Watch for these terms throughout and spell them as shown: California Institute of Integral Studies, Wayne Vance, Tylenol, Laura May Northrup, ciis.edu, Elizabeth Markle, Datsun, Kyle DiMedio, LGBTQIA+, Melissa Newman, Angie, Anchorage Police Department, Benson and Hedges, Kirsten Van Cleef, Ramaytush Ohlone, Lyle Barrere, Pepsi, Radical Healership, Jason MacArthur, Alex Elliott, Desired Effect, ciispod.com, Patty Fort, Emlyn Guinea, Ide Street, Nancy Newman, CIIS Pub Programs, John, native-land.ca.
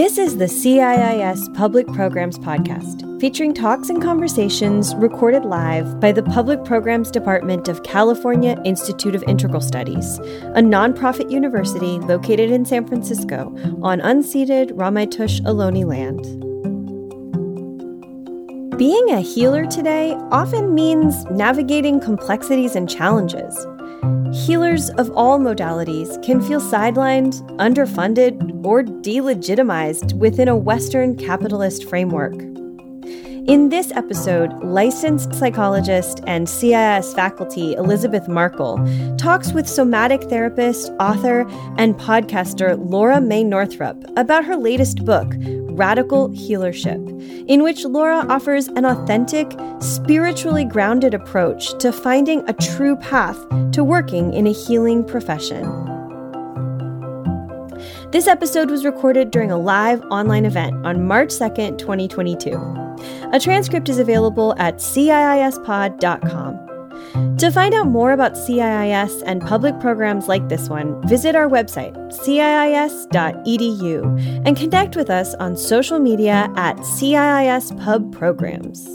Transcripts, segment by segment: This is the CIIS Public Programs Podcast, featuring talks and conversations recorded live by the Public Programs Department of California Institute of Integral Studies, a nonprofit university located in San Francisco on unceded Ramaytush Ohlone land. Being a healer today often means navigating complexities and challenges. Healers of all modalities can feel sidelined, underfunded, or delegitimized within a Western capitalist framework. In this episode, licensed psychologist and CIIS faculty Elizabeth Markle talks with somatic therapist, author, and podcaster Laura May Northrup about her latest book, Radical Healership, in which Laura offers an authentic, spiritually grounded approach to finding a true path to working in a healing profession. This episode was recorded during a live online event on March 2nd, 2022. A transcript is available at ciispod.com. To find out more about CIIS and public programs like this one, visit our website, ciis.edu, and connect with us on social media at CIIS Pub Programs.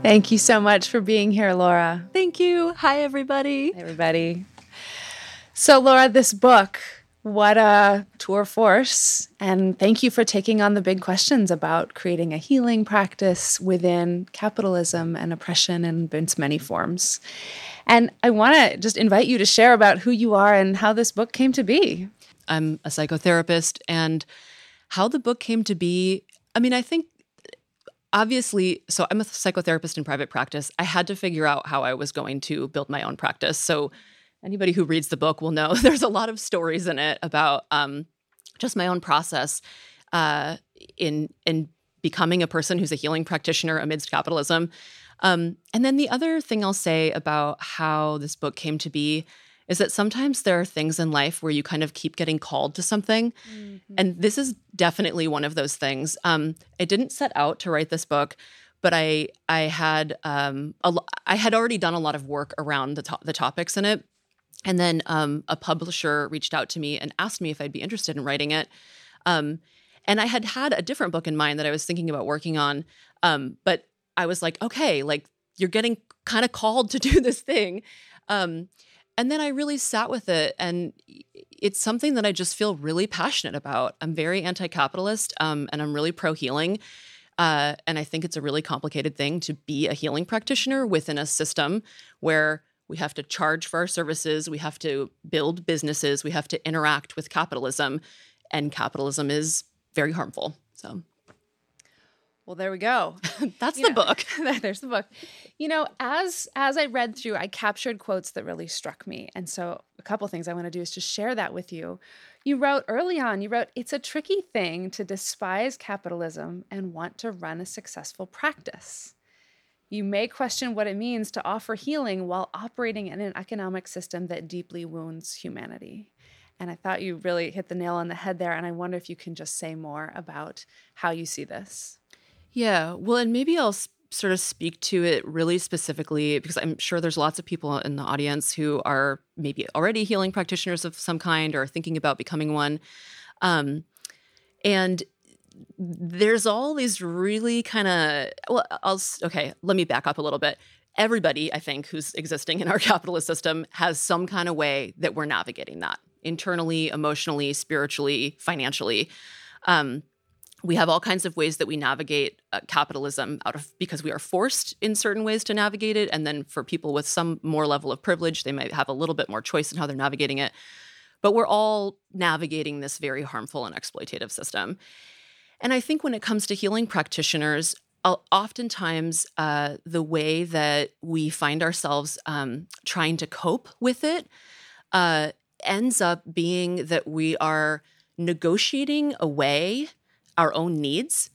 Thank you so much for being here, Laura. Thank you. Hi, everybody. Hi, everybody. So, Laura, this book, what a tour force. And thank you for taking on the big questions about creating a healing practice within capitalism and oppression in its many forms. And I want to just invite you to share about who you are and how this book came to be. I'm a psychotherapist, and how the book came to be, I mean, I think obviously, so I'm a psychotherapist in private practice. I had to figure out how I was going to build my own practice. So anybody who reads the book will know there's a lot of stories in it about just my own process in becoming a person who's a healing practitioner amidst capitalism. And then the other thing I'll say about how this book came to be is that sometimes there are things in life where you kind of keep getting called to something. Mm-hmm. And this is definitely one of those things. I didn't set out to write this book, but I had already done a lot of work around the topics in it. And then a publisher reached out to me and asked me if I'd be interested in writing it. And I had a different book in mind that I was thinking about working on. But I was like, okay, like you're getting kind of called to do this thing. And then I really sat with it, and it's something that I just feel really passionate about. I'm very anti-capitalist, and I'm really pro-healing, and I think it's a really complicated thing to be a healing practitioner within a system where we have to charge for our services, we have to build businesses, we have to interact with capitalism, and capitalism is very harmful. So, well, there we go. That's the book. There's the book. You know, as I read through, I captured quotes that really struck me. And so a couple things I want to do is just share that with you. You wrote early on, it's a tricky thing to despise capitalism and want to run a successful practice. You may question what it means to offer healing while operating in an economic system that deeply wounds humanity. And I thought you really hit the nail on the head there. And I wonder if you can just say more about how you see this. Yeah. Well, and maybe I'll sort of speak to it really specifically, because I'm sure there's lots of people in the audience who are maybe already healing practitioners of some kind or thinking about becoming one. And there's all these really let me back up a little bit. Everybody, I think, who's existing in our capitalist system has some kind of way that we're navigating that internally, emotionally, spiritually, financially. We have all kinds of ways that we navigate capitalism because we are forced in certain ways to navigate it. And then for people with some more level of privilege, they might have a little bit more choice in how they're navigating it. But we're all navigating this very harmful and exploitative system. And I think when it comes to healing practitioners, oftentimes the way that we find ourselves trying to cope with it ends up being that we are negotiating away our own needs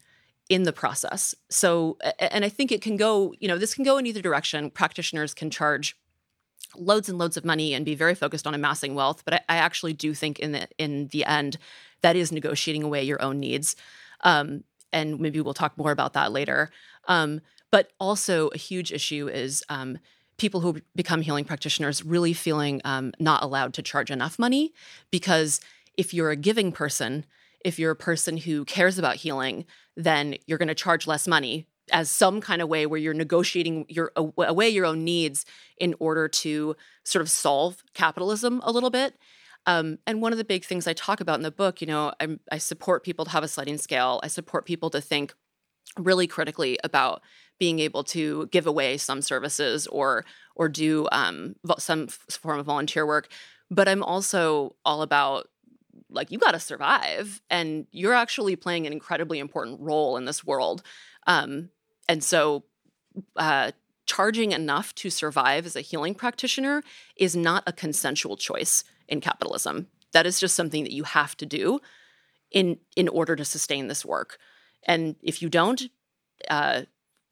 in the process. So, and I think it can go, this can go in either direction. Practitioners can charge loads and loads of money and be very focused on amassing wealth. But I actually do think in the end, that is negotiating away your own needs. And maybe we'll talk more about that later. But also a huge issue is people who become healing practitioners really feeling not allowed to charge enough money, because if you're a giving person, if you're a person who cares about healing, then you're going to charge less money as some kind of way where you're negotiating away your own needs in order to sort of solve capitalism a little bit. And one of the big things I talk about in the book, you know, I support people to have a sliding scale. I support people to think really critically about being able to give away some services or do some form of volunteer work. But I'm also all about, like, you got to survive, and you're actually playing an incredibly important role in this world. And so charging enough to survive as a healing practitioner is not a consensual choice in capitalism. That is just something that you have to do in order to sustain this work. And if you don't,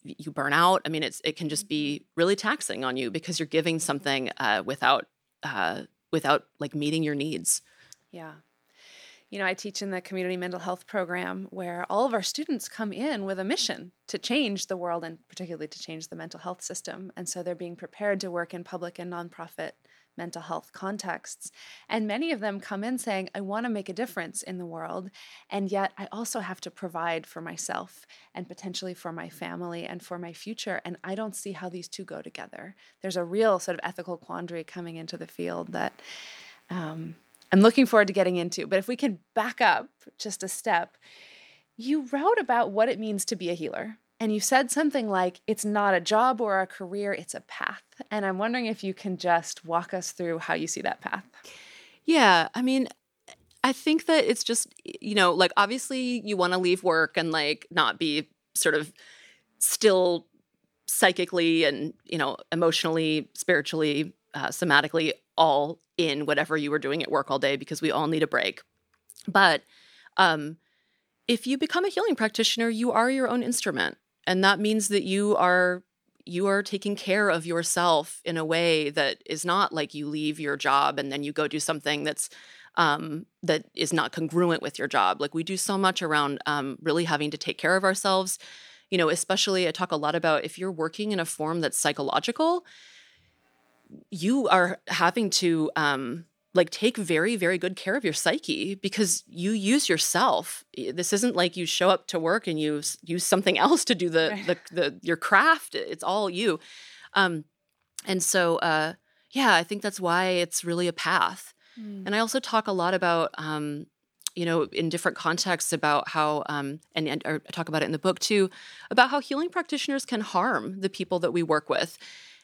you burn out. I mean, it can just be really taxing on you because you're giving something without like meeting your needs. Yeah. You know, I teach in the community mental health program where all of our students come in with a mission to change the world and particularly to change the mental health system. And so they're being prepared to work in public and nonprofit mental health contexts. And many of them come in saying, I want to make a difference in the world. And yet I also have to provide for myself and potentially for my family and for my future. And I don't see how these two go together. There's a real sort of ethical quandary coming into the field that I'm looking forward to getting into. But if we can back up just a step, you wrote about what it means to be a healer. And you said something like, it's not a job or a career, it's a path. And I'm wondering if you can just walk us through how you see that path. Yeah, I mean, I think that it's just, you know, like, obviously you want to leave work and like not be sort of still psychically and, you know, emotionally, spiritually, somatically all in whatever you were doing at work all day, because we all need a break. But if you become a healing practitioner, you are your own instrument. And that means that you are taking care of yourself in a way that is not like you leave your job and then you go do something that's that is not congruent with your job. Like, we do so much around really having to take care of ourselves. You know, especially I talk a lot about if you're working in a form that's psychological, you are having to like take very, very good care of your psyche, because you use yourself. This isn't like you show up to work and you use something else to do your craft. It's all you. And so, yeah, I think that's why it's really a path. Mm. And I also talk a lot about, you know, in different contexts about how, and I talk about it in the book too, about how healing practitioners can harm the people that we work with.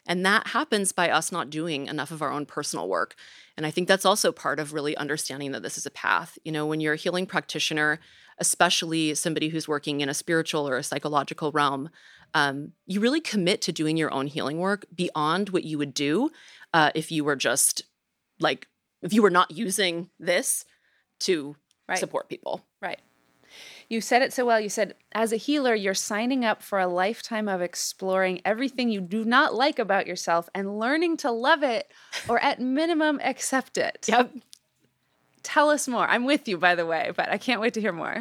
And that happens by us not doing enough of our own personal work. And I think that's also part of really understanding that this is a path. You know, when you're a healing practitioner, especially somebody who's working in a spiritual or a psychological realm, you really commit to doing your own healing work beyond what you would do if you were just like, if you were not using this to support people. Right. You said it so well. You said, as a healer, you're signing up for a lifetime of exploring everything you do not like about yourself and learning to love it, or at minimum, accept it. Yep. Tell us more. I'm with you, by the way, but I can't wait to hear more.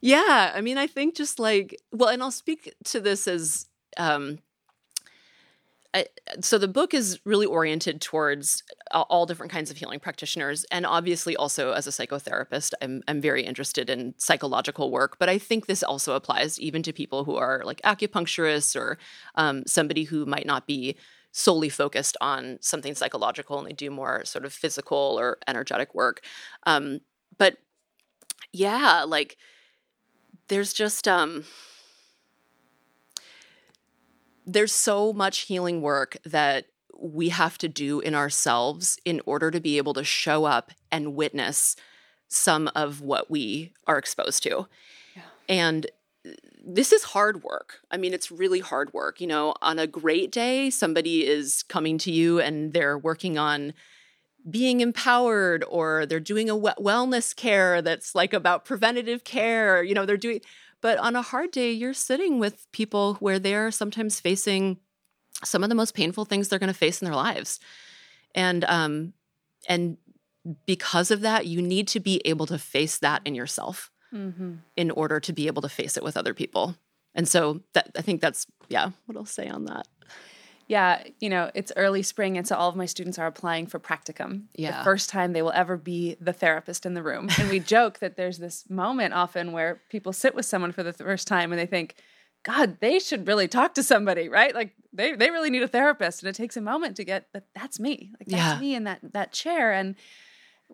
Yeah. I mean, I think just like, well, and I'll speak to this as, so the book is really oriented towards all different kinds of healing practitioners. And obviously also as a psychotherapist, I'm very interested in psychological work. But I think this also applies even to people who are like acupuncturists or somebody who might not be solely focused on something psychological and they do more sort of physical or energetic work. But yeah, like there's just... there's so much healing work that we have to do in ourselves in order to be able to show up and witness some of what we are exposed to. Yeah. And this is hard work. I mean, it's really hard work. You know, on a great day, somebody is coming to you and they're working on being empowered, or they're doing a wellness care that's like about preventative care. You know, they're doing... But on a hard day, you're sitting with people where they're sometimes facing some of the most painful things they're going to face in their lives. And because of that, you need to be able to face that in yourself in order to be able to face it with other people. And so that, I think that's, what I'll say on that. Yeah, you know, it's early spring, and so all of my students are applying for practicum. Yeah. The first time they will ever be the therapist in the room. And we joke that there's this moment often where people sit with someone for the first time and they think, God, they should really talk to somebody, right? Like they really need a therapist. And it takes a moment to get, but that's me. Like that's me in that chair. And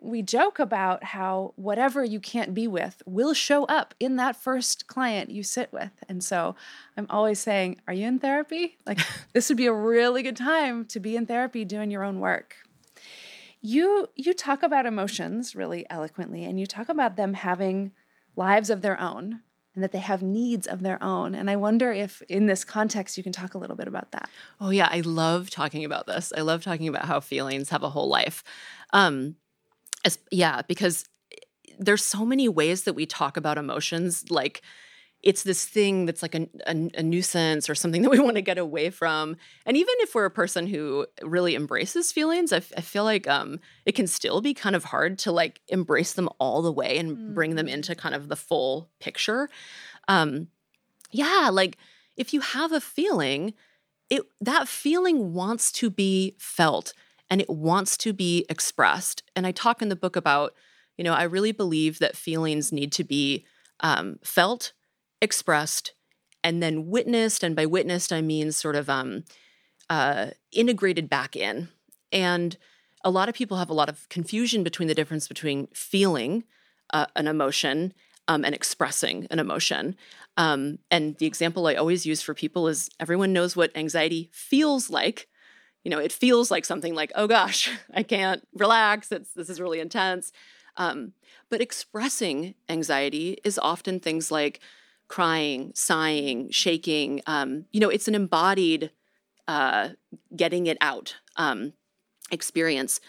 we joke about how whatever you can't be with will show up in that first client you sit with. And so I'm always saying, are you in therapy? Like this would be a really good time to be in therapy doing your own work. You talk about emotions really eloquently, and you talk about them having lives of their own and that they have needs of their own. And I wonder if in this context you can talk a little bit about that. Oh yeah, I love talking about this. I love talking about how feelings have a whole life. Because there's so many ways that we talk about emotions. Like it's this thing that's like a nuisance or something that we want to get away from. And even if we're a person who really embraces feelings, I feel like it can still be kind of hard to like embrace them all the way and bring them into kind of the full picture. Like if you have a feeling, that feeling wants to be felt. And it wants to be expressed. And I talk in the book about, you know, I really believe that feelings need to be felt, expressed, and then witnessed. And by witnessed, I mean sort of integrated back in. And a lot of people have a lot of confusion between the difference between feeling an emotion and expressing an emotion. And the example I always use for people is everyone knows what anxiety feels like. You know, it feels like something like, oh gosh, I can't relax. This is really intense. But expressing anxiety is often things like crying, sighing, shaking. You know, it's an embodied getting it out experience.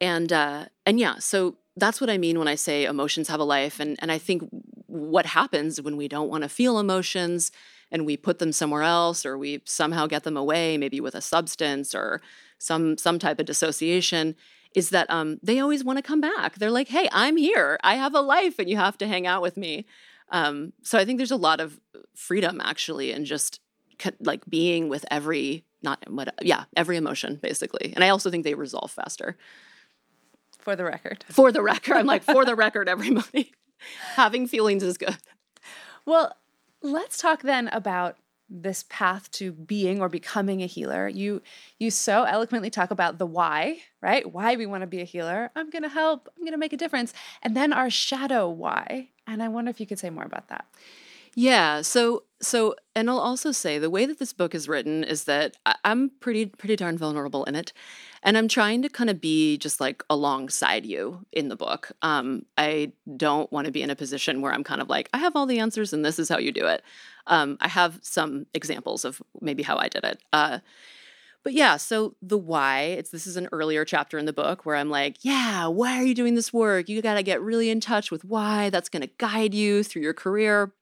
So that's what I mean when I say emotions have a life. And I think what happens when we don't want to feel emotions and we put them somewhere else, or we somehow get them away, maybe with a substance or some type of dissociation, is that they always want to come back. They're like, hey, I'm here. I have a life, and you have to hang out with me. So I think there's a lot of freedom, actually, in just like being with every emotion, basically. And I also think they resolve faster. For the record. For the record. I'm like, for the record, everybody. Having feelings is good. Well, let's talk then about this path to being or becoming a healer. You so eloquently talk about the why, right? Why we want to be a healer. I'm going to help. I'm going to make a difference. And then our shadow why. And I wonder if you could say more about that. Yeah. So, and I'll also say the way that this book is written is that I'm pretty darn vulnerable in it. And I'm trying to kind of be just like alongside you in the book. I don't want to be in a position where I'm kind of like, I have all the answers and this is how you do it. I have some examples of maybe how I did it. But yeah, so the why, this is an earlier chapter in the book where I'm like, why are you doing this work? You got to get really in touch with why. That's going to guide you through your career.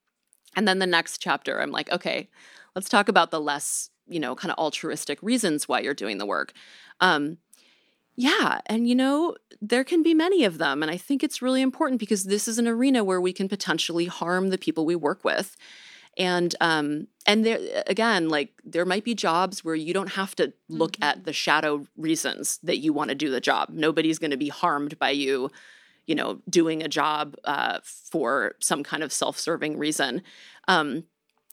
And then the next chapter, I'm like, okay, let's talk about the less, you know, kind of altruistic reasons why you're doing the work. And, you know, there can be many of them. And I think it's really important because this is an arena where we can potentially harm the people we work with. And there, again, like there might be jobs where you don't have to look at the shadow reasons that you want to do the job. Nobody's going to be harmed by you, you know, doing a job for some kind of self-serving reason.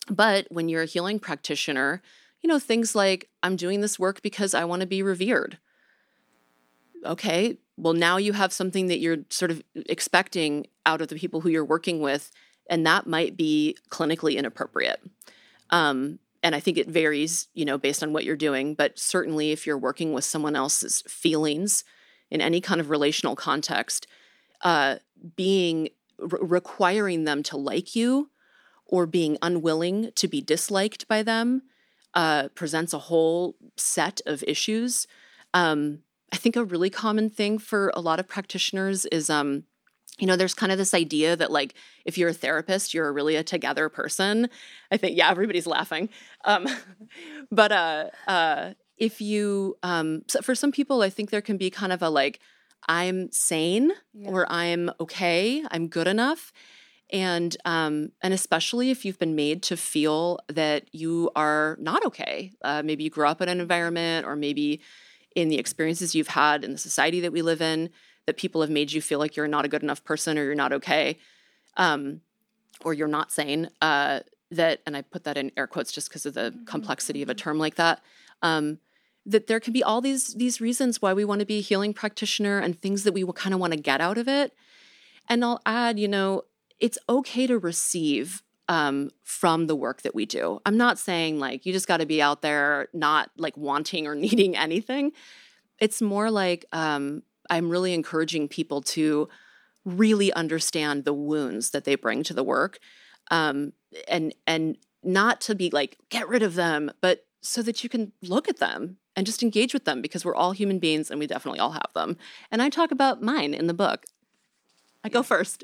But when you're a healing practitioner, you know, things like, I'm doing this work because I want to be revered. Okay, well, now you have something that you're sort of expecting out of the people who you're working with, and that might be clinically inappropriate. And I think it varies, you know, based on what you're doing. But certainly if you're working with someone else's feelings in any kind of relational context, requiring them to like you or being unwilling to be disliked by them presents a whole set of issues. I think a really common thing for a lot of practitioners is you know, there's kind of this idea that, like, if you're a therapist, you're really a together person. I think, yeah, everybody's laughing. If you, so for some people, I think there can be kind of a, like, I'm sane or I'm okay, I'm good enough. And especially if you've been made to feel that you are not okay. Maybe you grew up in an environment, or maybe in the experiences you've had in the society that we live in, that people have made you feel like you're not a good enough person, or you're not okay, or you're not sane, that, and I put that in air quotes just because of the complexity of a term like that, that there can be all these reasons why we want to be a healing practitioner and things that we kind of want to get out of it. And I'll add, you know, it's okay to receive from the work that we do. I'm not saying, like, you just got to be out there not, like, wanting or needing anything. It's more like I'm really encouraging people to really understand the wounds that they bring to the work, and not to be like, get rid of them, but so that you can look at them and just engage with them, because we're all human beings and we definitely all have them. And I talk about mine in the book. I go first.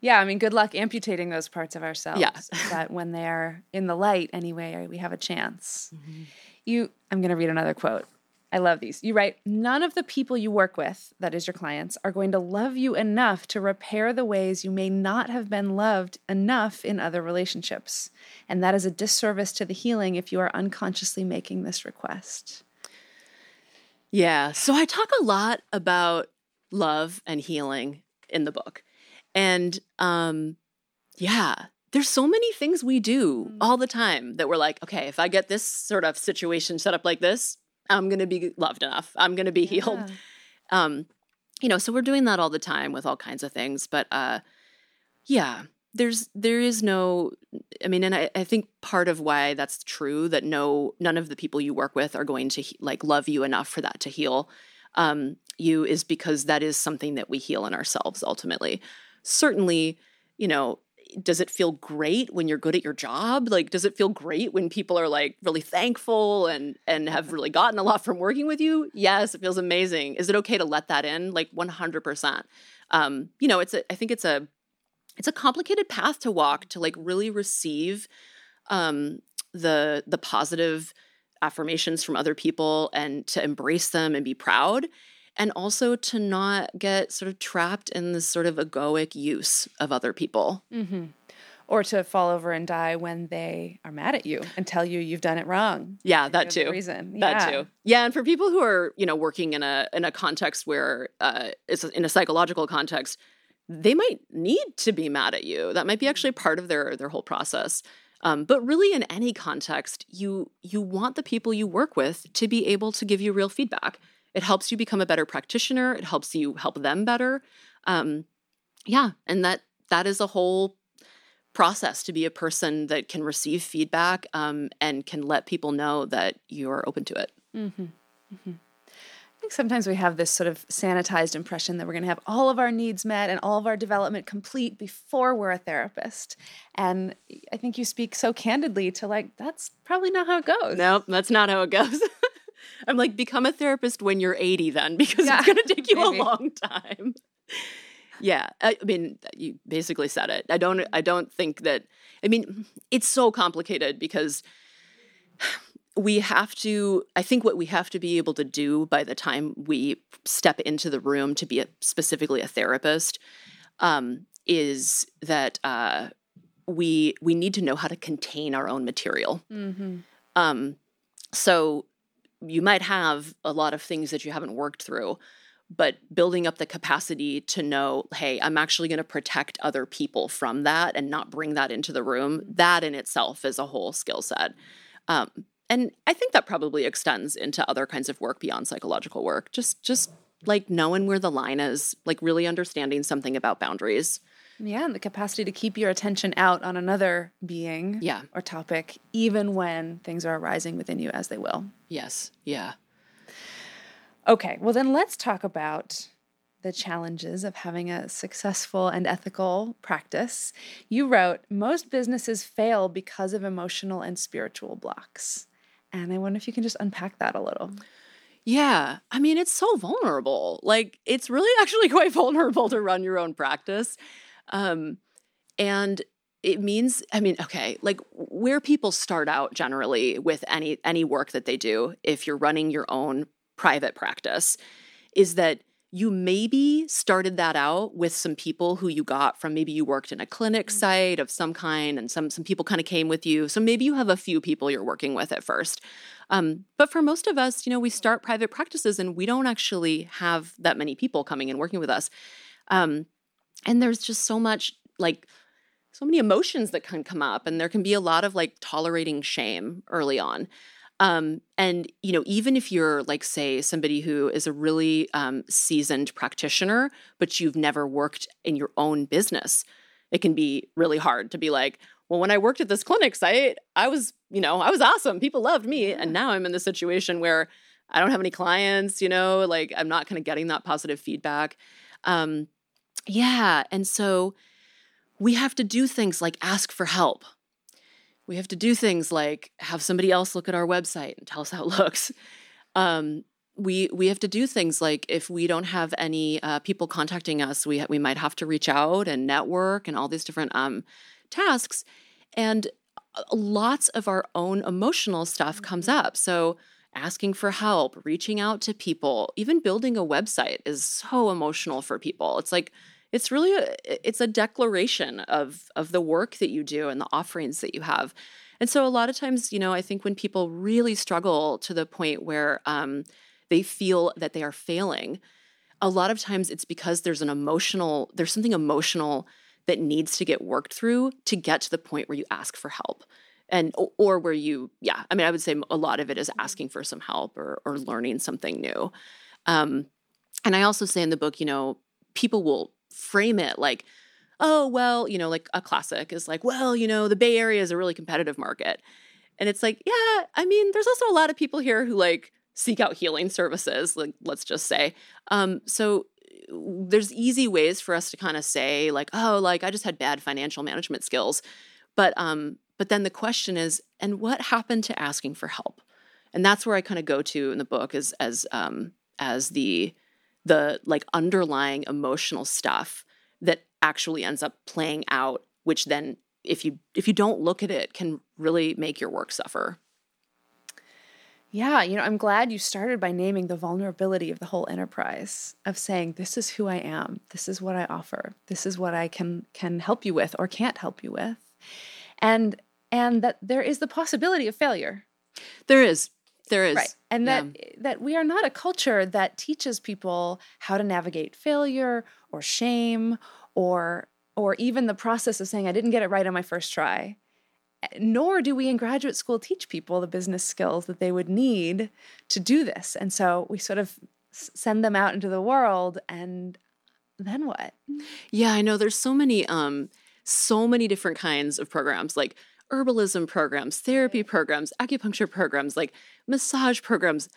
Yeah, I mean, good luck amputating those parts of ourselves. Yeah. But when they're in the light anyway, we have a chance. Mm-hmm. I'm going to read another quote. I love these. You write, none of the people you work with, that is your clients, are going to love you enough to repair the ways you may not have been loved enough in other relationships. And that is a disservice to the healing if you are unconsciously making this request. Yeah. So I talk a lot about love and healing in the book. And there's so many things we do all the time that we're like, okay, if I get this sort of situation set up like this, I'm going to be loved enough. I'm going to be healed. You know, so we're doing that all the time with all kinds of things. But I think part of why that's true, that none of the people you work with are going to like love you enough for that to heal you, is because that is something that we heal in ourselves ultimately. Certainly, you know, does it feel great when you're good at your job? Like, does it feel great when people are like really thankful and have really gotten a lot from working with you? Yes, it feels amazing. Is it okay to let that in? Like 100%. You know, I think it's a complicated path to walk to like really receive the positive affirmations from other people and to embrace them and be proud. And also to not get sort of trapped in this sort of egoic use of other people. Mm-hmm. Or to fall over and die when they are mad at you and tell you you've done it wrong. Yeah, that too. Yeah, and for people who are, you know, working in a context where it's in a psychological context, they might need to be mad at you. That might be actually part of their whole process. But really, in any context, you want the people you work with to be able to give you real feedback. It helps you become a better practitioner. It helps you help them better. And that is a whole process to be a person that can receive feedback and can let people know that you're open to it. Mm-hmm. Mm-hmm. I think sometimes we have this sort of sanitized impression that we're going to have all of our needs met and all of our development complete before we're a therapist. And I think you speak so candidly to like, that's probably not how it goes. No, that's not how it goes. I'm like, become a therapist when you're 80 then, because it's going to take you a long time. Yeah. I mean, you basically said it. I don't think that, I mean, it's so complicated because we have to, I think what we have to be able to do by the time we step into the room to be specifically a therapist is that we need to know how to contain our own material. Mm-hmm. So you might have a lot of things that you haven't worked through, but building up the capacity to know, hey, I'm actually going to protect other people from that and not bring that into the room, that in itself is a whole skill set. And I think that probably extends into other kinds of work beyond psychological work. Just like knowing where the line is, like really understanding something about boundaries. Yeah, and the capacity to keep your attention out on another being or topic, even when things are arising within you, as they will. Yes, yeah. Okay, well then let's talk about the challenges of having a successful and ethical practice. You wrote, most businesses fail because of emotional and spiritual blocks. And I wonder if you can just unpack that a little. Yeah. I mean, it's so vulnerable. Like, it's really actually quite vulnerable to run your own practice. And it means, I mean, okay, like where people start out generally with any work that they do, if you're running your own private practice, is that you maybe started that out with some people who you got from, maybe you worked in a clinic site of some kind, and some people kind of came with you. So maybe you have a few people you're working with at first. But for most of us, you know, we start private practices and we don't actually have that many people coming and working with us. And there's just so much, like, so many emotions that can come up, and there can be a lot of like tolerating shame early on. And, you know, even if you're like, say, somebody who is a really seasoned practitioner, but you've never worked in your own business, it can be really hard to be like, well, when I worked at this clinic site, I was awesome. People loved me. And now I'm in this situation where I don't have any clients, you know, like I'm not kind of getting that positive feedback. Yeah. And so we have to do things like ask for help. We have to do things like have somebody else look at our website and tell us how it looks. We have to do things like, if we don't have any people contacting us, we might have to reach out and network and all these different tasks. And lots of our own emotional stuff comes up. So asking for help, reaching out to people, even building a website is so emotional for people. It's like, it's really it's a declaration of the work that you do and the offerings that you have. And so a lot of times, you know, I think when people really struggle to the point where they feel that they are failing, a lot of times it's because there's something emotional that needs to get worked through to get to the point where you ask for help. And or where you, yeah, I mean, I would say a lot of it is asking for some help or learning something new. And I also say in the book, you know, people will frame it like, oh, well, you know, like a classic is like, well, you know, the Bay Area is a really competitive market. And it's like, yeah, I mean, there's also a lot of people here who like seek out healing services, like, let's just say. So there's easy ways for us to kind of say like, oh, like I just had bad financial management skills. But then the question is, and what happened to asking for help? And that's where I kind of go to in the book is as the like underlying emotional stuff that actually ends up playing out, which then if you don't look at it can really make your work suffer. Yeah. You know, I'm glad you started by naming the vulnerability of the whole enterprise, of saying, this is who I am. This is what I offer. This is what I can help you with or can't help you with. And that there is the possibility of failure. There is. Right. And that we are not a culture that teaches people how to navigate failure or shame or even the process of saying, I didn't get it right on my first try. Nor do we in graduate school teach people the business skills that they would need to do this. And so we sort of send them out into the world, and then what? Yeah, I know there's so many different kinds of programs, like herbalism programs, therapy programs, acupuncture programs, like massage programs,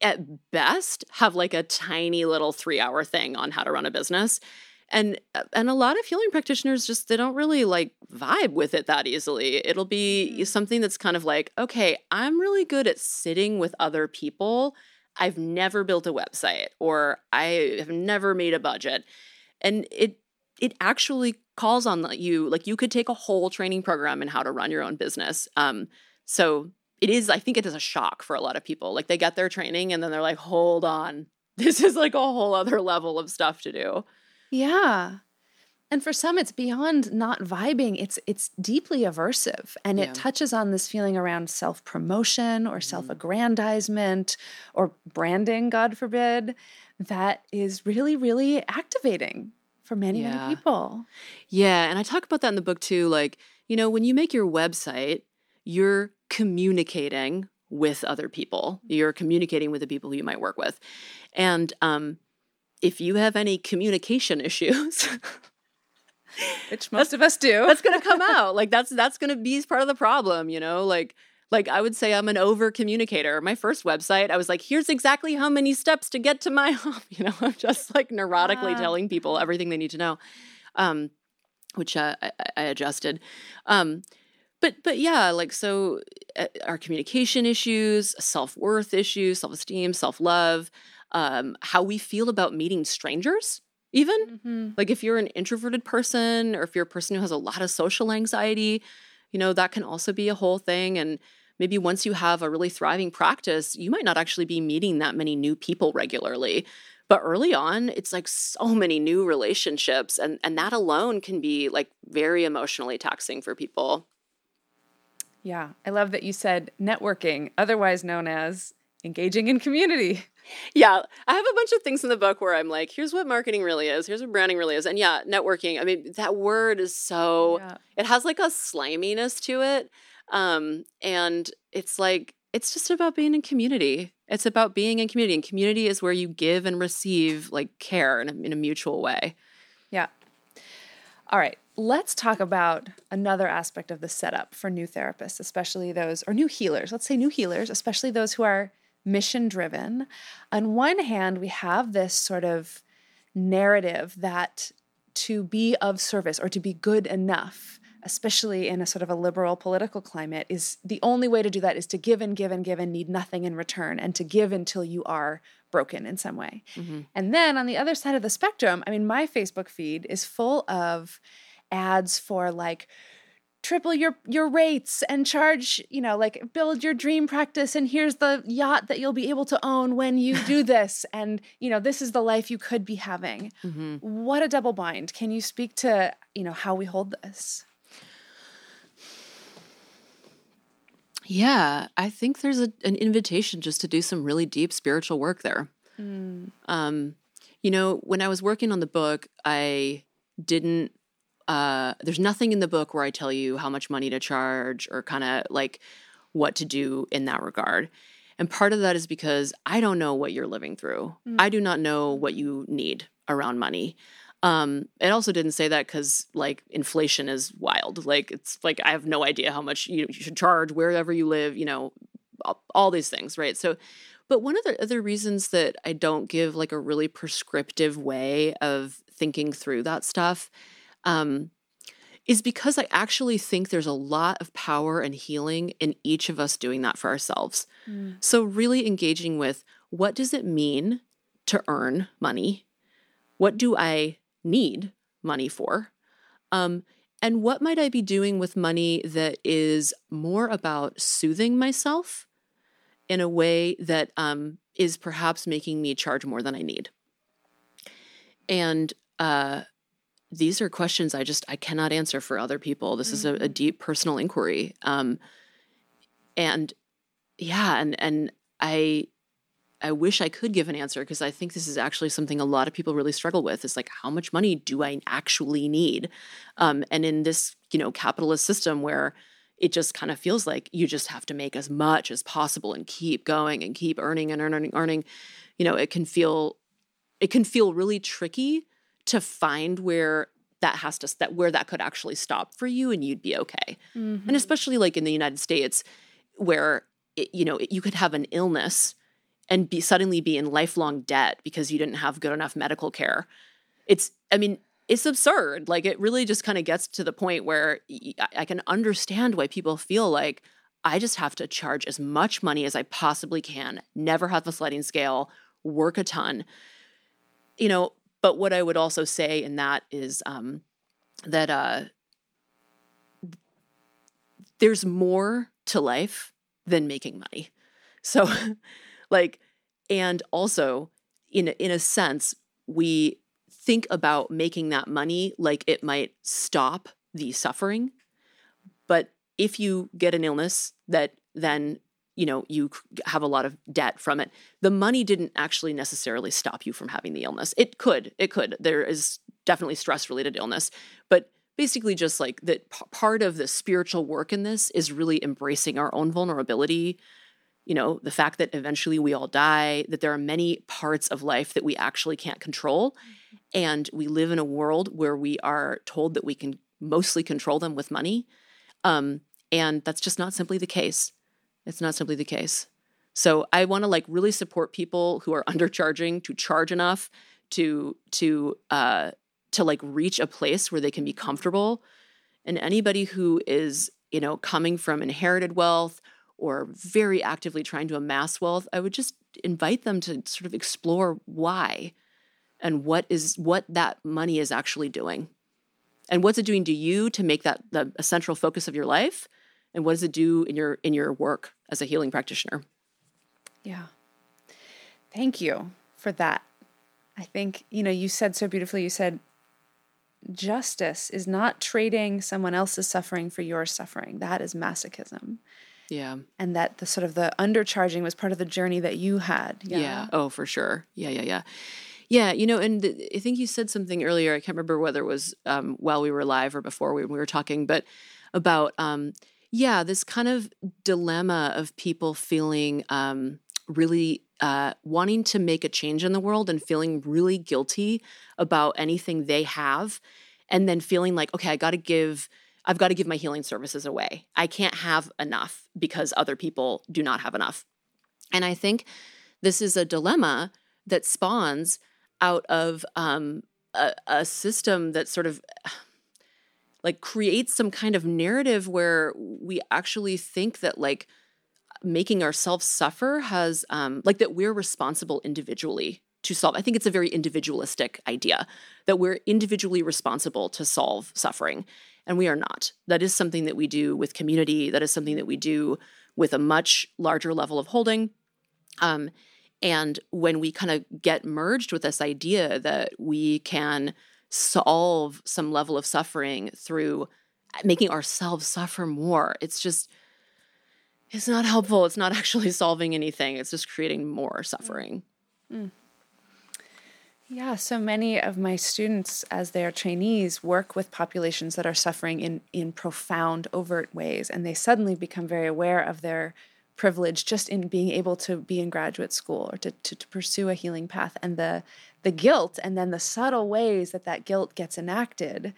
at best have like a tiny little 3-hour thing on how to run a business. And a lot of healing practitioners just, they don't really like vibe with it that easily. It'll be something that's kind of like, okay, I'm really good at sitting with other people. I've never built a website, or I have never made a budget. And it actually calls on you, like you could take a whole training program in how to run your own business. So I think it is a shock for a lot of people. Like they get their training and then they're like, hold on, this is like a whole other level of stuff to do. Yeah. And for some, it's beyond not vibing. It's deeply aversive, and it touches on this feeling around self-promotion or self-aggrandizement or branding, God forbid, that is really, really activating for many, many people. Yeah. And I talk about that in the book too. Like, you know, when you make your website, you're communicating with other people. You're communicating with the people who you might work with. And if you have any communication issues, which most of us do, that's going to come out. Like that's going to be part of the problem, you know, like I would say I'm an over communicator. My first website, I was like, here's exactly how many steps to get to my home. You know, I'm just like neurotically telling people everything they need to know, which I adjusted. But yeah, like, so our communication issues, self-worth issues, self-esteem, self-love, how we feel about meeting strangers even. Mm-hmm. Like if you're an introverted person or if you're a person who has a lot of social anxiety, you know, that can also be a whole thing. And maybe once you have a really thriving practice, you might not actually be meeting that many new people regularly. But early on, it's like so many new relationships. And that alone can be like very emotionally taxing for people. Yeah. I love that you said networking, otherwise known as engaging in community. Yeah. I have a bunch of things in the book where I'm like, here's what marketing really is. Here's what branding really is. And yeah, networking. I mean, that word is so, it has like a sliminess to it. And it's like, it's just about being in community. It's about being in community. And community is where you give and receive like care in a mutual way. Yeah. All right. Let's talk about another aspect of the setup for new therapists, especially those, or new healers. Let's say new healers, especially those who are mission-driven. On one hand, we have this sort of narrative that to be of service or to be good enough, especially in a sort of a liberal political climate, is the only way to do that is to give and give and give and need nothing in return and to give until you are broken in some way. Mm-hmm. And then on the other side of the spectrum, I mean, my Facebook feed is full of ads for like triple your rates and charge, you know, like build your dream practice and here's the yacht that you'll be able to own when you do this. And, you know, this is the life you could be having. Mm-hmm. What a double bind. Can you speak to, you know, how we hold this? Yeah, I think there's an invitation just to do some really deep spiritual work there. Mm. You know, when I was working on the book, I didn't there's nothing in the book where I tell you how much money to charge or kind of like what to do in that regard. And part of that is because I don't know what you're living through. Mm. I do not know what you need around money. It also didn't say that because like inflation is wild. Like it's like I have no idea how much you should charge wherever you live, you know, all these things, right? So, but one of the other reasons that I don't give like a really prescriptive way of thinking through that stuff is because I actually think there's a lot of power and healing in each of us doing that for ourselves. Mm. So really engaging with what does it mean to earn money? What do I need money for? And what might I be doing with money that is more about soothing myself in a way that is perhaps making me charge more than I need? And these are questions I cannot answer for other people. This mm-hmm. is a deep personal inquiry. I wish I could give an answer because I think this is actually something a lot of people really struggle with. It's like, how much money do I actually need? And in this, you know, capitalist system where it just kind of feels like you just have to make as much as possible and keep going and keep earning and earning, you know, it can feel really tricky to find where that has to, where that could actually stop for you and you'd be okay. Mm-hmm. And especially like in the United States where, you could have an illness and suddenly be in lifelong debt because you didn't have good enough medical care. It's absurd. Like it really just kind of gets to the point where I can understand why people feel like I just have to charge as much money as I possibly can, never have a sliding scale, work a ton, you know. But what I would also say in that is that there's more to life than making money. So like, and also in a sense, we think about making that money like it might stop the suffering. But if you get an illness that then, you know, you have a lot of debt from it, the money didn't actually necessarily stop you from having the illness. It could. There is definitely stress-related illness. But basically just like that part of the spiritual work in this is really embracing our own vulnerability. You know, the fact that eventually we all die, that there are many parts of life that we actually can't control. And we live in a world where we are told that we can mostly control them with money. And that's just not simply the case. It's not simply the case. So I want to like really support people who are undercharging to charge enough to like reach a place where they can be comfortable. And anybody who is you know, coming from inherited wealth or very actively trying to amass wealth, I would just invite them to sort of explore why and what that money is actually doing. And what's it doing to you to make that a central focus of your life? And what does it do in your work as a healing practitioner? Yeah. Thank you for that. I think, you know, you said so beautifully, you said, justice is not trading someone else's suffering for your suffering. That is masochism. Yeah. And that the sort of the undercharging was part of the journey that you had. Yeah. Yeah. Oh, for sure. Yeah. Yeah. You know, and I think you said something earlier. I can't remember whether it was while we were live or before we were talking, but about, this kind of dilemma of people feeling really wanting to make a change in the world and feeling really guilty about anything they have, and then feeling like, okay, I've got to give my healing services away. I can't have enough because other people do not have enough. And I think this is a dilemma that spawns out of a system that sort of like creates some kind of narrative where we actually think that like making ourselves suffer has, that we're responsible individually to solve. I think it's a very individualistic idea that we're individually responsible to solve suffering, and we are not. That is something that we do with community. That is something that we do with a much larger level of holding. And when we kind of get merged with this idea that we can solve some level of suffering through making ourselves suffer more, it's not helpful. It's not actually solving anything. It's just creating more suffering. Mm. Yeah, so many of my students, as they are trainees, work with populations that are suffering in profound, overt ways, and they suddenly become very aware of their privilege just in being able to be in graduate school or to pursue a healing path, and the guilt and then the subtle ways that guilt gets enacted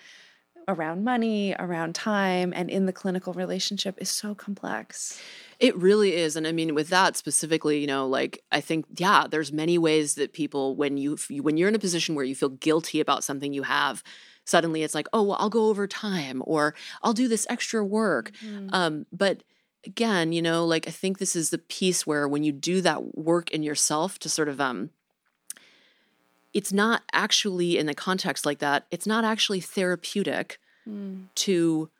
around money, around time, and in the clinical relationship is so complex. It really is. And I mean, with that specifically, you know, like I think, yeah, there's many ways that people, when you're in a position where you feel guilty about something you have, suddenly it's like, oh, well, I'll go over time or I'll do this extra work. Mm-hmm. But again, you know, like I think this is the piece where when you do that work in yourself to sort of, it's not actually in the context like that. It's not actually therapeutic to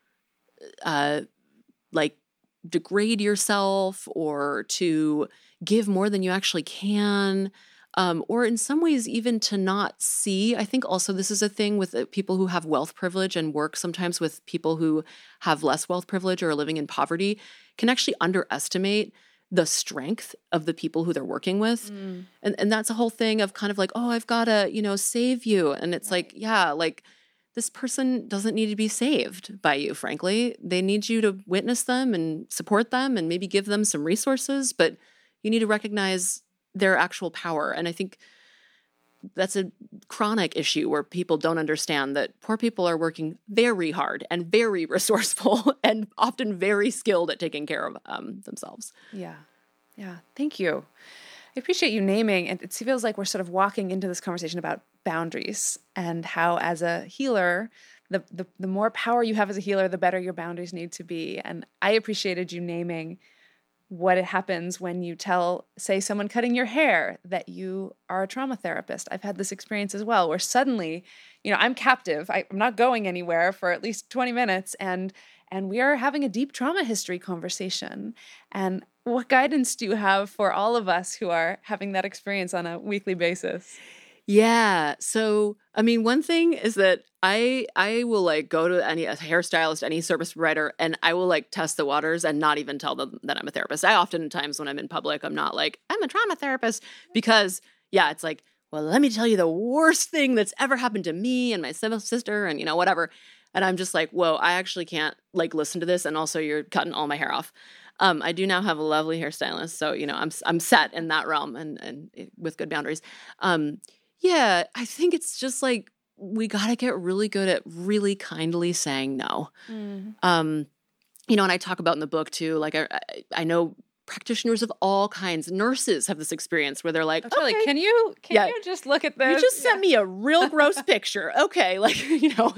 degrade yourself or to give more than you actually can, or in some ways even to not see. I think also this is a thing with people who have wealth privilege and work sometimes with people who have less wealth privilege or are living in poverty, can actually underestimate the strength of the people who they're working with. Mm. And that's a whole thing of kind of like, oh, I've got to, you know, save you. And it's right. Like, yeah, like this person doesn't need to be saved by you, frankly. They need you to witness them and support them and maybe give them some resources, but you need to recognize their actual power. And I think that's a chronic issue where people don't understand that poor people are working very hard and very resourceful and often very skilled at taking care of themselves. Yeah. Yeah. Thank you. I appreciate you naming, and it feels like we're sort of walking into this conversation about boundaries and how as a healer, the more power you have as a healer, the better your boundaries need to be. And I appreciated you naming what happens when you say someone cutting your hair that you are a trauma therapist. I've had this experience as well where suddenly, you know, I'm captive. I'm not going anywhere for at least 20 minutes and we are having a deep trauma history conversation. And what guidance do you have for all of us who are having that experience on a weekly basis? Yeah. So, I mean, one thing is that I will like go to any hairstylist, any service provider, and I will like test the waters and not even tell them that I'm a therapist. I oftentimes when I'm in public, I'm not like, I'm a trauma therapist because yeah, it's like, well, let me tell you the worst thing that's ever happened to me and my sister and you know, whatever. And I'm just like, whoa, I actually can't like listen to this. And also you're cutting all my hair off. I do now have a lovely hairstylist. So, you know, I'm set in that realm and with good boundaries. Yeah, I think it's just like we got to get really good at really kindly saying no. Mm. You know, and I talk about in the book too, like I know practitioners of all kinds, nurses have this experience where they're like, okay, like, can you just look at this? You just sent me a real gross picture. Okay, like, you know,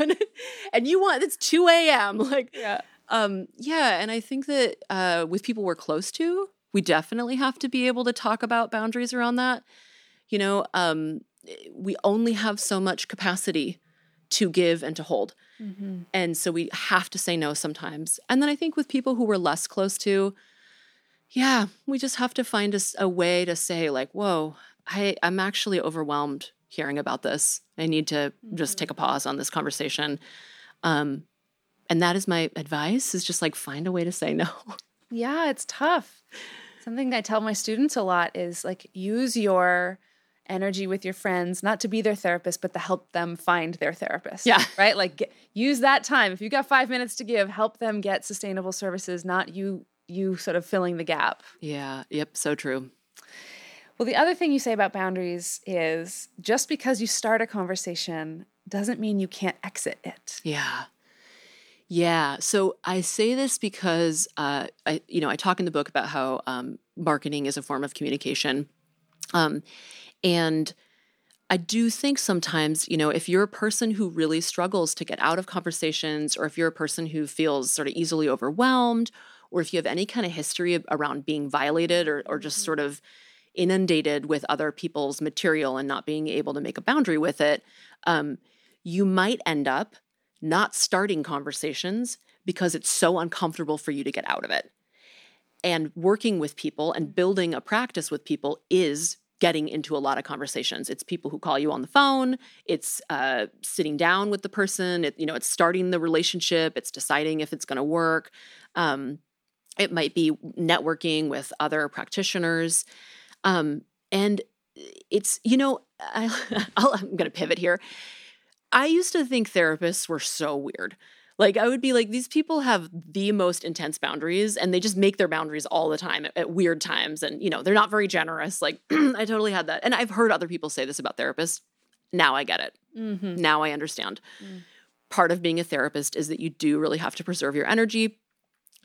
and you want, it's 2 a.m. Like, yeah. And I think that with people we're close to, we definitely have to be able to talk about boundaries around that. You know, we only have so much capacity to give and to hold. Mm-hmm. And so we have to say no sometimes. And then I think with people who we're less close to, yeah, we just have to find a way to say like, whoa, I'm actually overwhelmed hearing about this. I need to just take a pause on this conversation. And that is my advice, is just like find a way to say no. Yeah, it's tough. Something I tell my students a lot is like, use your energy with your friends, not to be their therapist, but to help them find their therapist. Yeah. Right? Like use that time. If you got 5 minutes to give, help them get sustainable services, not you sort of filling the gap. Yeah. Yep. So true. Well, the other thing you say about boundaries is just because you start a conversation doesn't mean you can't exit it. Yeah. Yeah. So I say this because, I talk in the book about how marketing is a form of communication. And I do think sometimes, you know, if you're a person who really struggles to get out of conversations, or if you're a person who feels sort of easily overwhelmed, or if you have any kind of history around being violated or just sort of inundated with other people's material and not being able to make a boundary with it, you might end up not starting conversations because it's so uncomfortable for you to get out of it. And working with people and building a practice with people is getting into a lot of conversations. It's people who call you on the phone. It's sitting down with the person. It's starting the relationship. It's deciding if it's going to work. It might be networking with other practitioners. And it's, you know, I'm going to pivot here. I used to think therapists were so weird. Like, I would be like, these people have the most intense boundaries, and they just make their boundaries all the time at weird times. And, you know, they're not very generous. Like, I totally had that. And I've heard other people say this about therapists. Now I get it. Mm-hmm. Now I understand. Mm. Part of being a therapist is that you do really have to preserve your energy,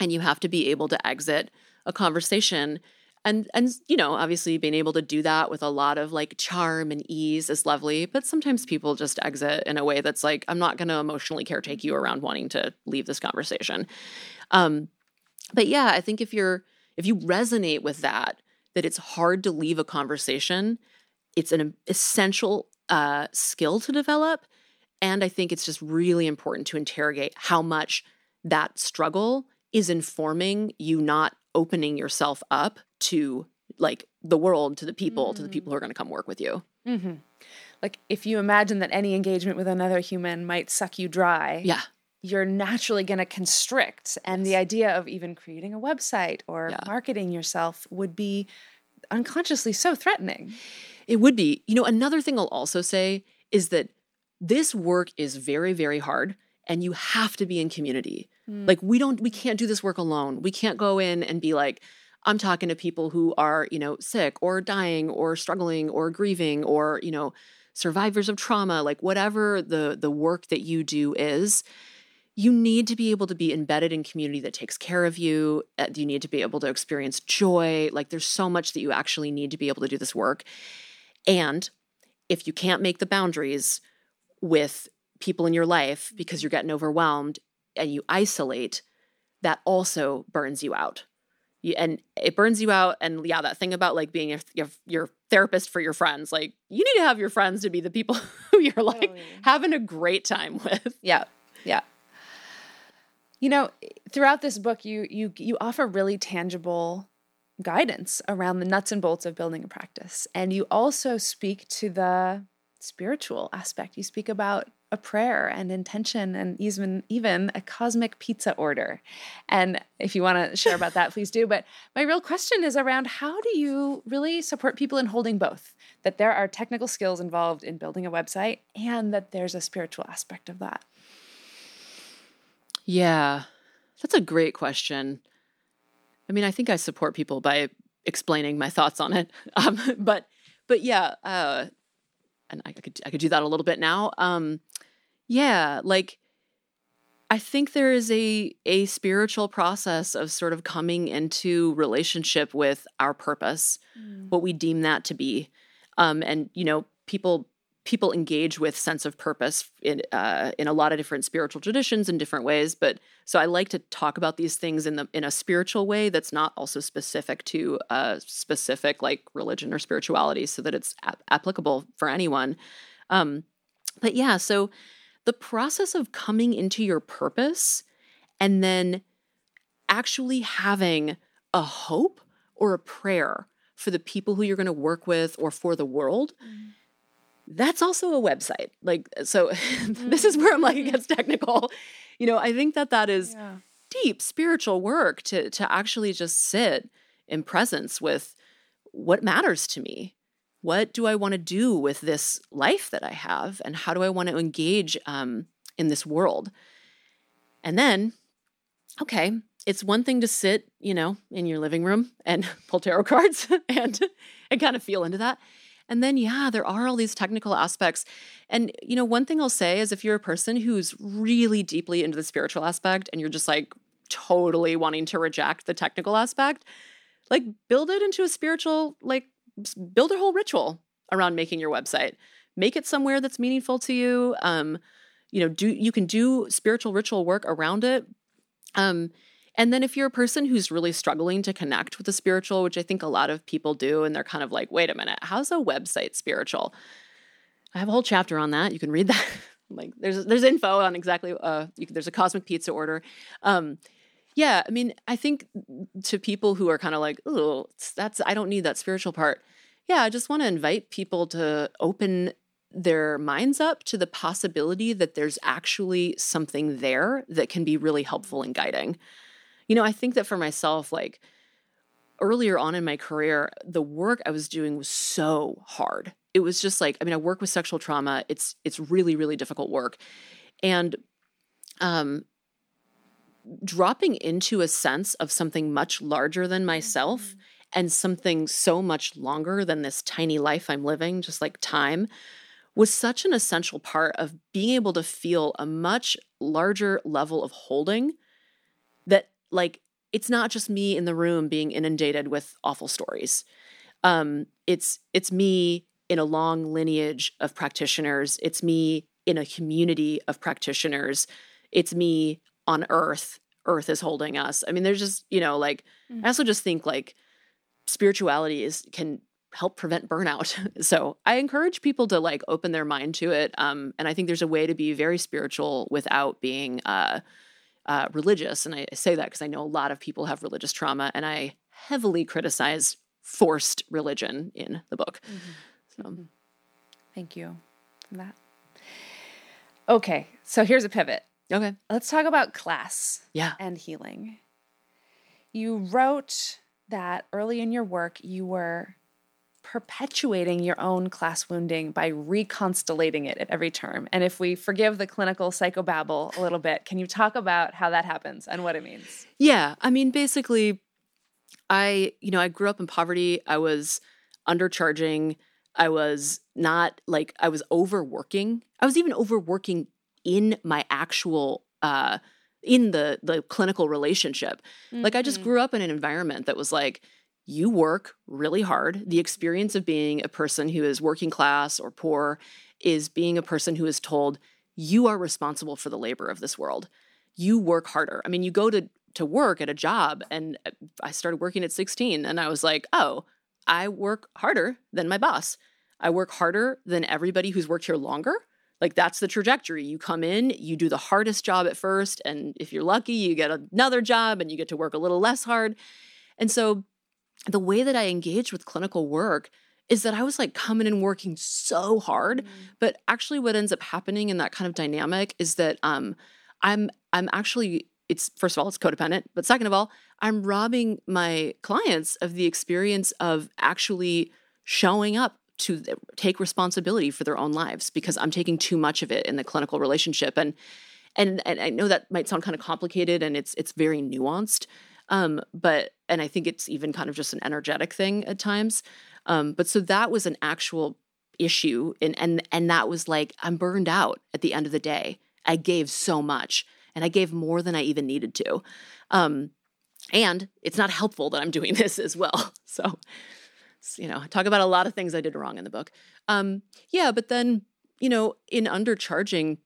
and you have to be able to exit a conversation. And you know, obviously being able to do that with a lot of like charm and ease is lovely, but sometimes people just exit in a way that's like, I'm not going to emotionally caretake you around wanting to leave this conversation. But yeah, I think if you resonate with that it's hard to leave a conversation, it's an essential skill to develop. And I think it's just really important to interrogate how much that struggle is informing you not opening yourself up to like the world, to the people who are going to come work with you. Mm-hmm. Like if you imagine that any engagement with another human might suck you dry, yeah, you're naturally going to constrict. And yes, the idea of even creating a website or marketing yourself would be unconsciously so threatening. It would be. You know, another thing I'll also say is that this work is very, very hard, and you have to be in community. Mm. Like we can't do this work alone. We can't go in and be like, I'm talking to people who are, you know, sick or dying or struggling or grieving or, you know, survivors of trauma, like whatever the work that you do is, you need to be able to be embedded in community that takes care of you. You need to be able to experience joy. Like there's so much that you actually need to be able to do this work. And if you can't make the boundaries with people in your life because you're getting overwhelmed and you isolate, that also burns you out. And it burns you out. And yeah, that thing about like being your therapist for your friends, like you need to have your friends to be the people who you're like having a great time with. Yeah. Yeah. You know, throughout this book, you offer really tangible guidance around the nuts and bolts of building a practice. And you also speak to the spiritual aspect. You speak about a prayer and intention and even a cosmic pizza order. And if you want to share about that, please do. But my real question is around how do you really support people in holding both? That there are technical skills involved in building a website and that there's a spiritual aspect of that. Yeah, that's a great question. I mean, I think I support people by explaining my thoughts on it. But yeah, and I could do that a little bit now. Yeah, like I think there is a spiritual process of sort of coming into relationship with our purpose, what we deem that to be. And, you know, people people engage with sense of purpose in a lot of different spiritual traditions in different ways. But so I like to talk about these things in a spiritual way that's not also specific to a specific like religion or spirituality, so that it's applicable for anyone. But yeah, so the process of coming into your purpose and then actually having a hope or a prayer for the people who you're going to work with or for the world. Mm. That's also a website. Like, so this is where I'm like, it gets technical. You know, I think that is deep spiritual work to actually just sit in presence with what matters to me. What do I want to do with this life that I have? And how do I want to engage in this world? And then, okay, it's one thing to sit, you know, in your living room and pull tarot cards and kind of feel into that. And then, yeah, there are all these technical aspects. And, you know, one thing I'll say is if you're a person who's really deeply into the spiritual aspect and you're just like totally wanting to reject the technical aspect, like build it into a spiritual, like build a whole ritual around making your website. Make it somewhere that's meaningful to you. You know, you can do spiritual ritual work around it. And then if you're a person who's really struggling to connect with the spiritual, which I think a lot of people do, and they're kind of like, wait a minute, how's a website spiritual? I have a whole chapter on that. You can read that. Like there's info on exactly, there's a cosmic pizza order. Yeah, I mean, I think to people who are kind of like, oh, I don't need that spiritual part. Yeah, I just want to invite people to open their minds up to the possibility that there's actually something there that can be really helpful and guiding. You know, I think that for myself, like earlier on in my career, the work I was doing was so hard. It was just like, I mean, I work with sexual trauma. It's really, really difficult work. And dropping into a sense of something much larger than myself and something so much longer than this tiny life I'm living, just like time, was such an essential part of being able to feel a much larger level of holding that, like, it's not just me in the room being inundated with awful stories. It's me in a long lineage of practitioners. It's me in a community of practitioners. It's me on Earth. Earth is holding us. I mean, there's just, you know, like, I also just think, like, spirituality can help prevent burnout. So I encourage people to, like, open their mind to it. And I think there's a way to be very spiritual without being religious. And I say that because I know a lot of people have religious trauma, and I heavily criticize forced religion in the book. So. Thank you for that. Okay. So here's a pivot. Okay. Let's talk about class and healing. You wrote that early in your work, you were perpetuating your own class wounding by reconstellating it at every term. And if we forgive the clinical psychobabble a little bit, can you talk about how that happens and what it means? Yeah. I mean, basically, I grew up in poverty. I was undercharging. I was not like, I was overworking. I was even overworking in my actual, in the clinical relationship. Like I just grew up in an environment that was like, you work really hard. The experience of being a person who is working class or poor is being a person who is told, you are responsible for the labor of this world. You work harder. I mean, you go to work at a job, and I started working at 16, and I was like, oh, I work harder than my boss. I work harder than everybody who's worked here longer. Like, that's the trajectory. You come in, you do the hardest job at first, and if you're lucky, you get another job, and you get to work a little less hard. And so the way that I engaged with clinical work is that I was like coming and working so hard, but actually what ends up happening in that kind of dynamic is that I'm actually, it's, first of all, it's codependent, but second of all, I'm robbing my clients of the experience of actually showing up to take responsibility for their own lives, because I'm taking too much of it in the clinical relationship. And I know that might sound kind of complicated, and it's very nuanced. But I think it's even kind of just an energetic thing at times. But so that was an actual issue. And that was like, I'm burned out at the end of the day. I gave so much, and I gave more than I even needed to. And it's not helpful that I'm doing this as well. So, you know, I talk about a lot of things I did wrong in the book. But then you know, in undercharging,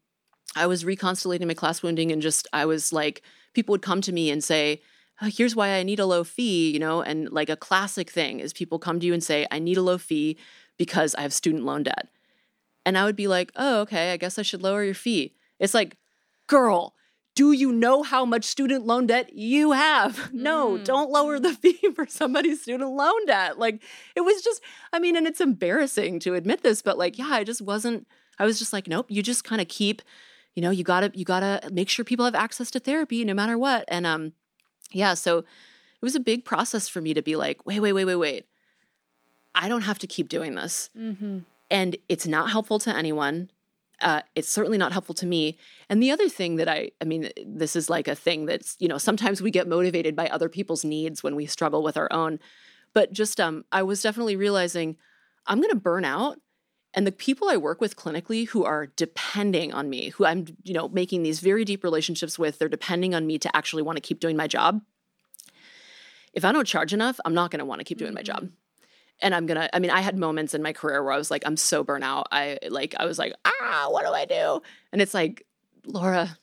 I was reconstellating my class wounding, and just, I was like, people would come to me and say, oh, here's why I need a low fee, you know, and like a classic thing is people come to you and say, I need a low fee because I have student loan debt. And I would be like, oh, okay, I guess I should lower your fee. It's like, girl, do you know how much student loan debt you have? No, don't lower the fee for somebody's student loan debt. Like, it was just, I mean, and it's embarrassing to admit this, but like, yeah, I was just like, nope, you just kind of keep, you know, you gotta make sure people have access to therapy no matter what. And yeah, so it was a big process for me to be like, wait. I don't have to keep doing this. Mm-hmm. And it's not helpful to anyone. It's certainly not helpful to me. And the other thing that I mean, this is like a thing that's, you know, sometimes we get motivated by other people's needs when we struggle with our own. But just, I was definitely realizing I'm going to burn out. And the people I work with clinically who are depending on me, who I'm, you know, making these very deep relationships with, they're depending on me to actually want to keep doing my job. If I don't charge enough, I'm not going to want to keep doing my job. And I had moments in my career where I was like, I'm so burnt out. I was like, what do I do? And it's like, Laura,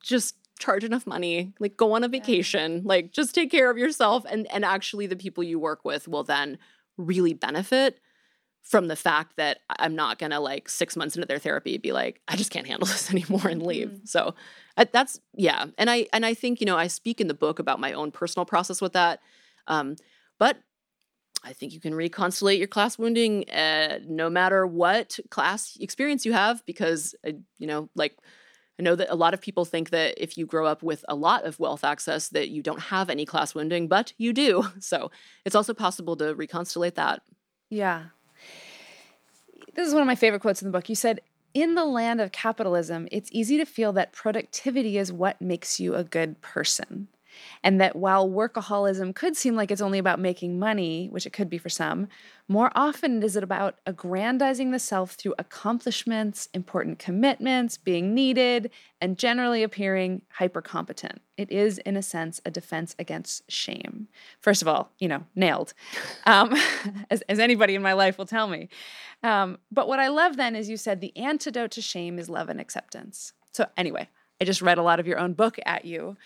just charge enough money, like go on a vacation, like just take care of yourself. And actually the people you work with will then really benefit from the fact that I'm not going to, like, 6 months into their therapy be like, I just can't handle this anymore and leave. Mm-hmm. So that's, yeah. And I think, you know, I speak in the book about my own personal process with that. But I think you can reconstellate your class wounding no matter what class experience you have, because, you know, like, I know that a lot of people think that if you grow up with a lot of wealth access that you don't have any class wounding, but you do. So it's also possible to reconstellate that. Yeah. This is one of my favorite quotes in the book. You said, in the land of capitalism, it's easy to feel that productivity is what makes you a good person. And that while workaholism could seem like it's only about making money, which it could be for some, more often is it about aggrandizing the self through accomplishments, important commitments, being needed, and generally appearing hyper-competent. It is, in a sense, a defense against shame. First of all, you know, nailed, as anybody in my life will tell me. But what I love then is you said the antidote to shame is love and acceptance. So anyway, I just read a lot of your own book at you.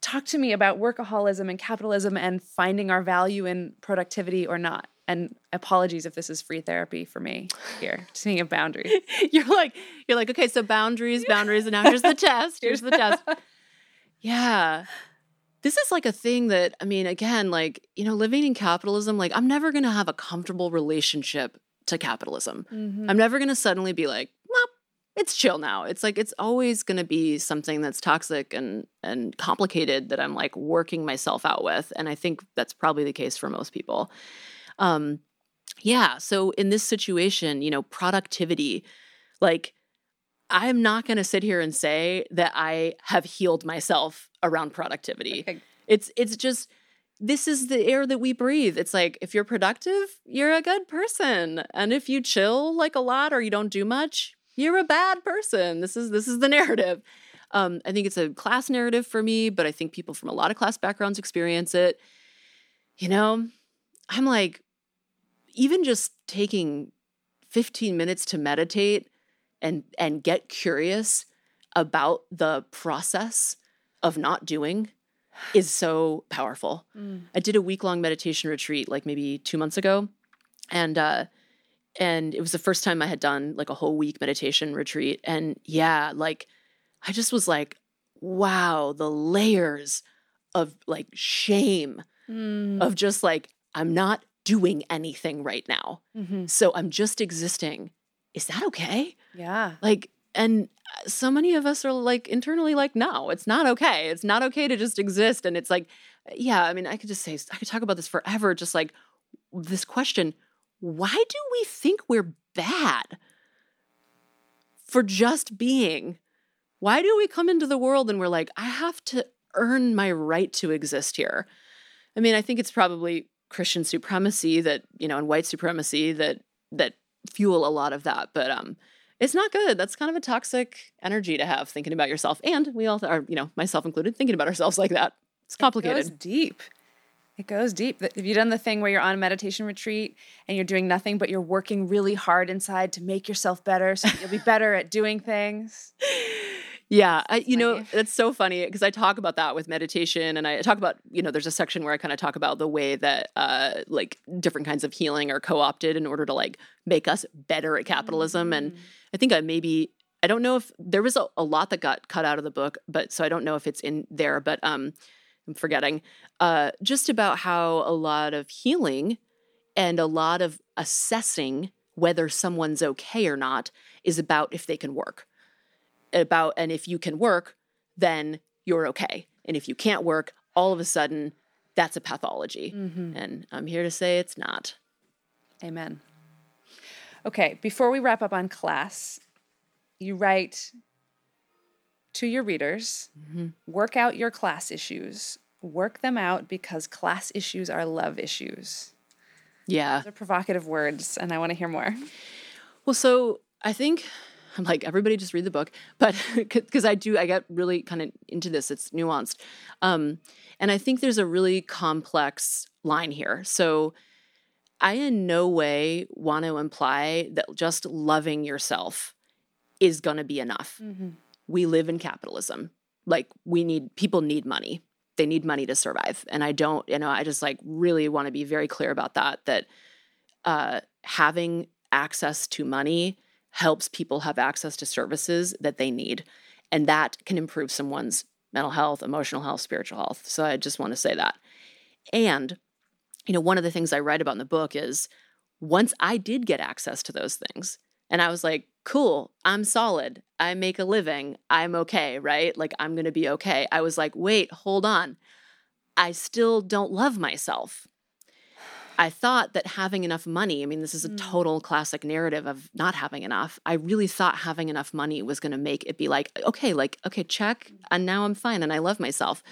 Talk to me about workaholism and capitalism and finding our value in productivity or not. And apologies if this is free therapy for me here. Speaking of boundaries. You're like, okay, so boundaries, and now here's the test. Here's the test. Yeah. This is like a thing that, I mean, again, like, you know, living in capitalism, like, I'm never going to have a comfortable relationship to capitalism. Mm-hmm. I'm never going to suddenly be like, it's chill now. It's like, it's always going to be something that's toxic and complicated that I'm like working myself out with. And I think that's probably the case for most people. Yeah. So in this situation, you know, productivity, like, I'm not going to sit here and say that I have healed myself around productivity. Okay. It's just, this is the air that we breathe. It's like, if you're productive, you're a good person. And if you chill like a lot or you don't do much, you're a bad person. This is the narrative. I think it's a class narrative for me, but I think people from a lot of class backgrounds experience it. You know, I'm like, even just taking 15 minutes to meditate and get curious about the process of not doing is so powerful. Mm. I did a week-long meditation retreat like maybe 2 months ago, and it was the first time I had done like a whole week meditation retreat. And yeah, like I just was like, wow, the layers of like shame of just like, I'm not doing anything right now. Mm-hmm. So I'm just existing. Is that okay? Yeah. Like, and so many of us are like internally like, no, it's not okay. It's not okay to just exist. And it's like, yeah, I mean, I could talk about this forever. Just like this question, why do we think we're bad for just being? Why do we come into the world and we're like, I have to earn my right to exist here? I mean, I think it's probably Christian supremacy that, you know, and white supremacy that fuel a lot of that. But it's not good. That's kind of a toxic energy to have, thinking about yourself. And we all are, you know, myself included, thinking about ourselves like that. It's complicated. It goes deep. It goes deep. Have you done the thing where you're on a meditation retreat and you're doing nothing, but you're working really hard inside to make yourself better so that you'll be better at doing things? Yeah. That's so funny because I talk about that with meditation, and I talk about, there's a section where I kind of talk about the way that different kinds of healing are co-opted in order to make us better at capitalism. Mm-hmm. And I think I don't know if there was a lot that got cut out of the book, but so I don't know if it's in there, but I'm forgetting, just about how a lot of healing and a lot of assessing whether someone's okay or not is about if they can work. And if you can work, then you're okay. And if you can't work, all of a sudden, that's a pathology. Mm-hmm. And I'm here to say it's not. Amen. Okay, before we wrap up on class, you write to your readers, mm-hmm. work out your class issues. Work them out because class issues are love issues. Yeah. Those are provocative words, and I want to hear more. Well, so I think I'm like, everybody just read the book, but because I get really kind of into this. It's nuanced. And I think there's a really complex line here. So I in no way want to imply that just loving yourself is going to be enough. Mm-hmm. We live in capitalism. People need money. They need money to survive. And I don't, I just really want to be very clear about that having access to money helps people have access to services that they need. And that can improve someone's mental health, emotional health, spiritual health. So I just want to say that. And, one of the things I write about in the book is once I did get access to those things and I was like, cool, I'm solid. I make a living. I'm okay, right? I'm going to be okay. I was like, wait, hold on. I still don't love myself. I thought that having enough money, this is a total classic narrative of not having enough. I really thought having enough money was going to make it be okay, check. And now I'm fine. And I love myself.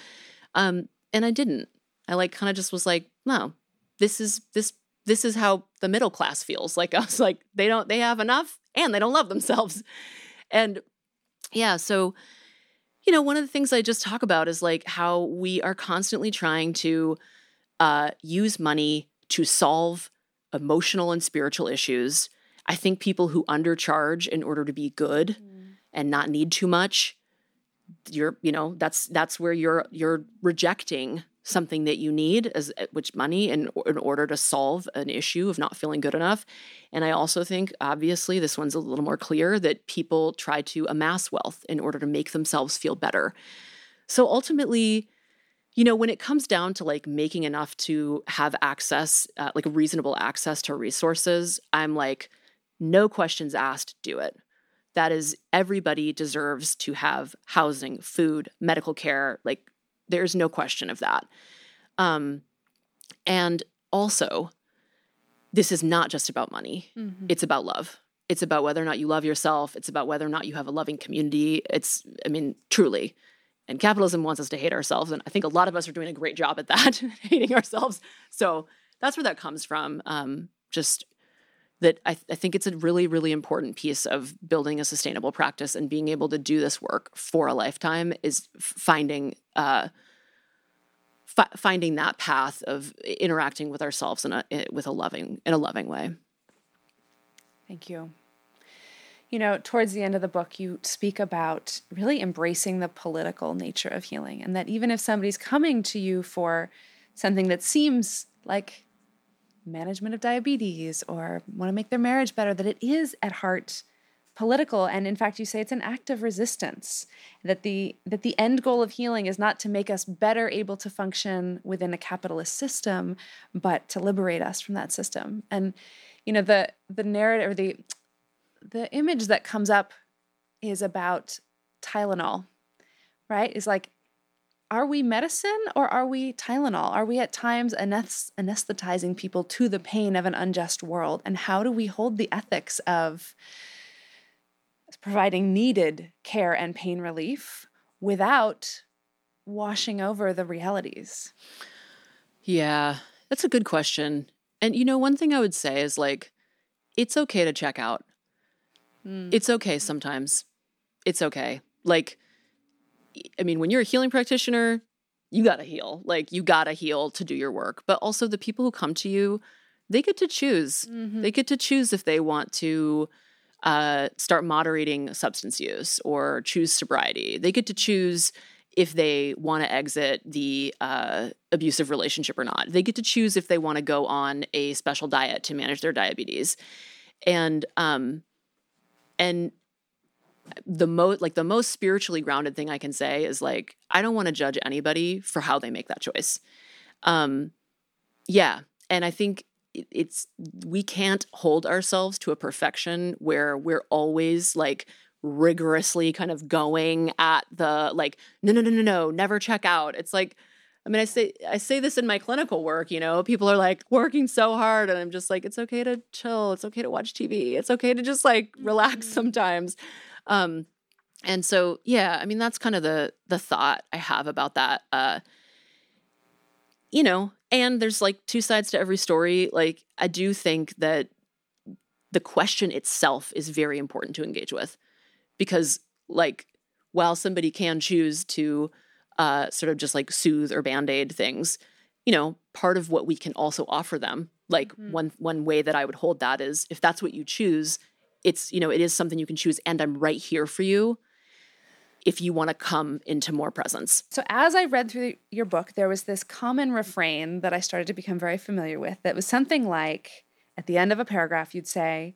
And I didn't. I kind of just was like, no, this is how the middle class feels. I was like, they have enough. And they don't love themselves. And yeah, so, one of the things I just talk about is how we are constantly trying to use money to solve emotional and spiritual issues. I think people who undercharge in order to be good and not need too much, that's where you're rejecting something that you need, which money, in order to solve an issue of not feeling good enough. And I also think, obviously, this one's a little more clear, that people try to amass wealth in order to make themselves feel better. So ultimately, when it comes down to making enough to have access, reasonable access to resources, I'm no questions asked, do it. That is, everybody deserves to have housing, food, medical care, there's no question of that. And also, this is not just about money. Mm-hmm. It's about love. It's about whether or not you love yourself. It's about whether or not you have a loving community. Truly. And capitalism wants us to hate ourselves. And I think a lot of us are doing a great job at that, hating ourselves. So that's where that comes from. I think it's a really, really important piece of building a sustainable practice, and being able to do this work for a lifetime is finding that path of interacting with ourselves in a loving way. Thank you. Towards the end of the book, you speak about really embracing the political nature of healing, and that even if somebody's coming to you for something that seems like management of diabetes or want to make their marriage better, that it is at heart political. And in fact, you say it's an act of resistance, that the end goal of healing is not to make us better able to function within a capitalist system, but to liberate us from that system. And, the narrative or the image that comes up is about Tylenol, right? It's are we medicine or are we Tylenol? Are we at times anesthetizing people to the pain of an unjust world? And how do we hold the ethics of providing needed care and pain relief without washing over the realities? Yeah, that's a good question. And, one thing I would say is it's okay to check out. Mm. It's okay sometimes. It's okay. When you're a healing practitioner, you got to heal. Like, you got to heal to do your work. But also the people who come to you, they get to choose. Mm-hmm. They get to choose if they want to start moderating substance use or choose sobriety. They get to choose if they want to exit the abusive relationship or not. They get to choose if they want to go on a special diet to manage their diabetes. And the most spiritually grounded thing I can say is, like, I don't want to judge anybody for how they make that choice. Yeah. And I think we can't hold ourselves to a perfection where we're always, like, rigorously kind of going at the, like, no, never check out. It's like, I mean, I say this in my clinical work, you know, people are, like, working so hard, and I'm just like, it's okay to chill. It's okay to watch TV. It's okay to just, like, relax sometimes. And so, yeah, I mean, that's kind of the thought I have about that. You know, and there's, like, two sides to every story. Like, I do think that the question itself is very important to engage with. Because, like, while somebody can choose to sort of just, like, soothe or Band-Aid things, you know, part of what we can also offer them, like, mm-hmm. one way that I would hold that is, if that's what you choose, it's, you know, it is something you can choose, and I'm right here for you if you want to come into more presence. So as I read through your book, there was this common refrain that I started to become very familiar with that was something like, at the end of a paragraph, you'd say,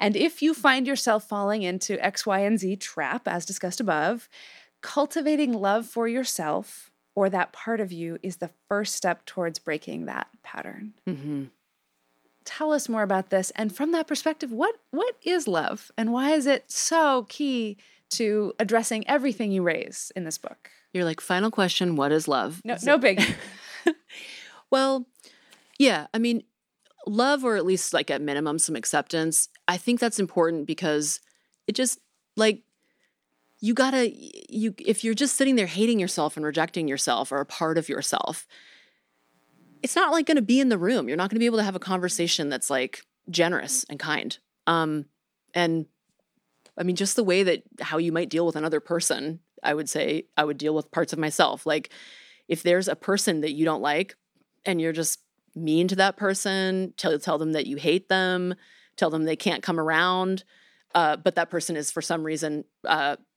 and if you find yourself falling into X, Y, and Z trap, as discussed above, cultivating love for yourself or that part of you is the first step towards breaking that pattern. Mm-hmm. Tell us more about this. And from that perspective, what is love? And why is it so key to addressing everything you raise in this book? You're like, final question, what is love? No biggie. Well, yeah, I mean, love, or at least, like, at minimum, some acceptance, I think that's important because it just, like, if you're just sitting there hating yourself and rejecting yourself or a part of yourself, it's not, like, going to be in the room. You're not going to be able to have a conversation that's, like, generous and kind. And I mean, just the way that how you might deal with another person, I would say I would deal with parts of myself. Like, if there's a person that you don't like and you're just mean to that person, tell them that you hate them, tell them they can't come around, but that person is for some reason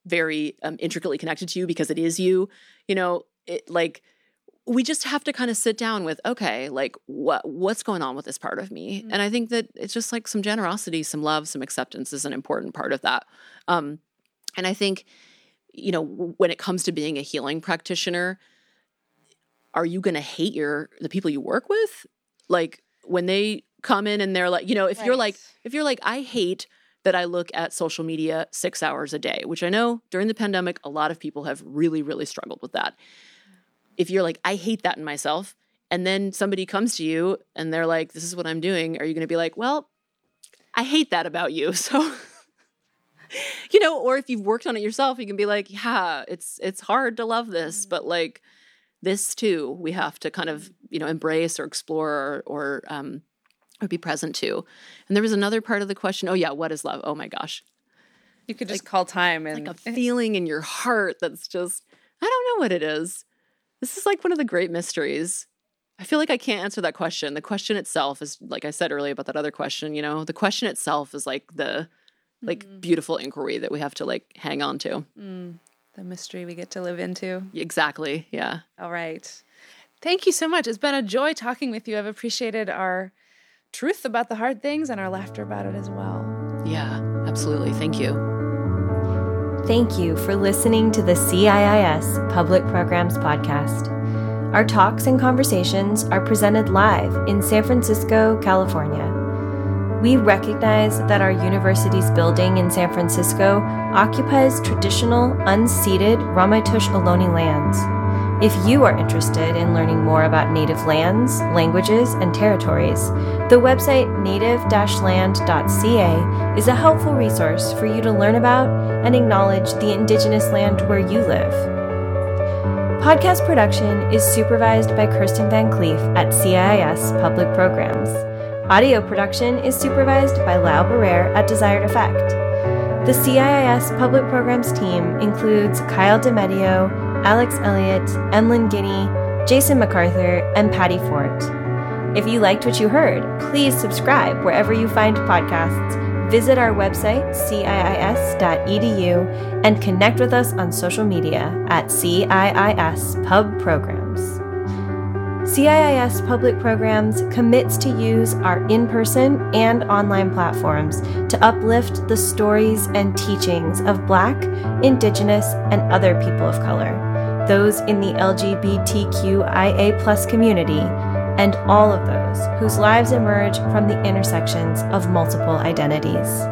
very intricately connected to you because it is you, you know, it, like, we just have to kind of sit down with, okay, like, what's going on with this part of me? Mm-hmm. And I think that it's just, like, some generosity, some love, some acceptance is an important part of that. And I think, you know, when it comes to being a healing practitioner, are you going to hate the people you work with? Like, when they come in and they're like, you know, if right. you're like, I hate that I look at social media 6 hours a day, which I know during the pandemic, a lot of people have really, really struggled with that. If you're like, I hate that in myself, and then somebody comes to you and they're like, this is what I'm doing, are you going to be like, well, I hate that about you. So, you know, or if you've worked on it yourself, you can be like, yeah, it's hard to love this, but, like, this too, we have to kind of, you know, embrace or explore or be present to. And there was another part of the question. Oh yeah, what is love? Oh my gosh, you could just, like, call time and, like, a feeling in your heart that's just, I don't know what it is. This is, like, one of the great mysteries. I feel like I can't answer that question. The question itself is, like I said earlier about that other question. You know, the question itself is, like, the beautiful inquiry that we have to, like, hang on to. Mm. The mystery we get to live into. Exactly. Yeah. All right. Thank you so much. It's been a joy talking with you. I've appreciated our truth about the hard things and our laughter about it as well. Yeah, absolutely. Thank you. Thank you for listening to the CIIS Public Programs Podcast. Our talks and conversations are presented live in San Francisco, California. We recognize that our university's building in San Francisco occupies traditional, unceded Ramaytush Ohlone lands. If you are interested in learning more about native lands, languages, and territories, the website native-land.ca is a helpful resource for you to learn about and acknowledge the indigenous land where you live. Podcast production is supervised by Kirsten Van Cleef at CIIS Public Programs. Audio production is supervised by Lyle Barrere at Desired Effect. The CIIS Public Programs team includes Kyle DiMedio, Alex Elliott, Emlyn Guinea, Jason MacArthur, and Patty Fort. If you liked what you heard, please subscribe wherever you find podcasts, visit our website, ciis.edu, and connect with us on social media at CIIS Pub Programs. CIIS Public Programs commits to use our in-person and online platforms to uplift the stories and teachings of Black, Indigenous, and other people of color, those in the LGBTQIA+ community, and all of those whose lives emerge from the intersections of multiple identities.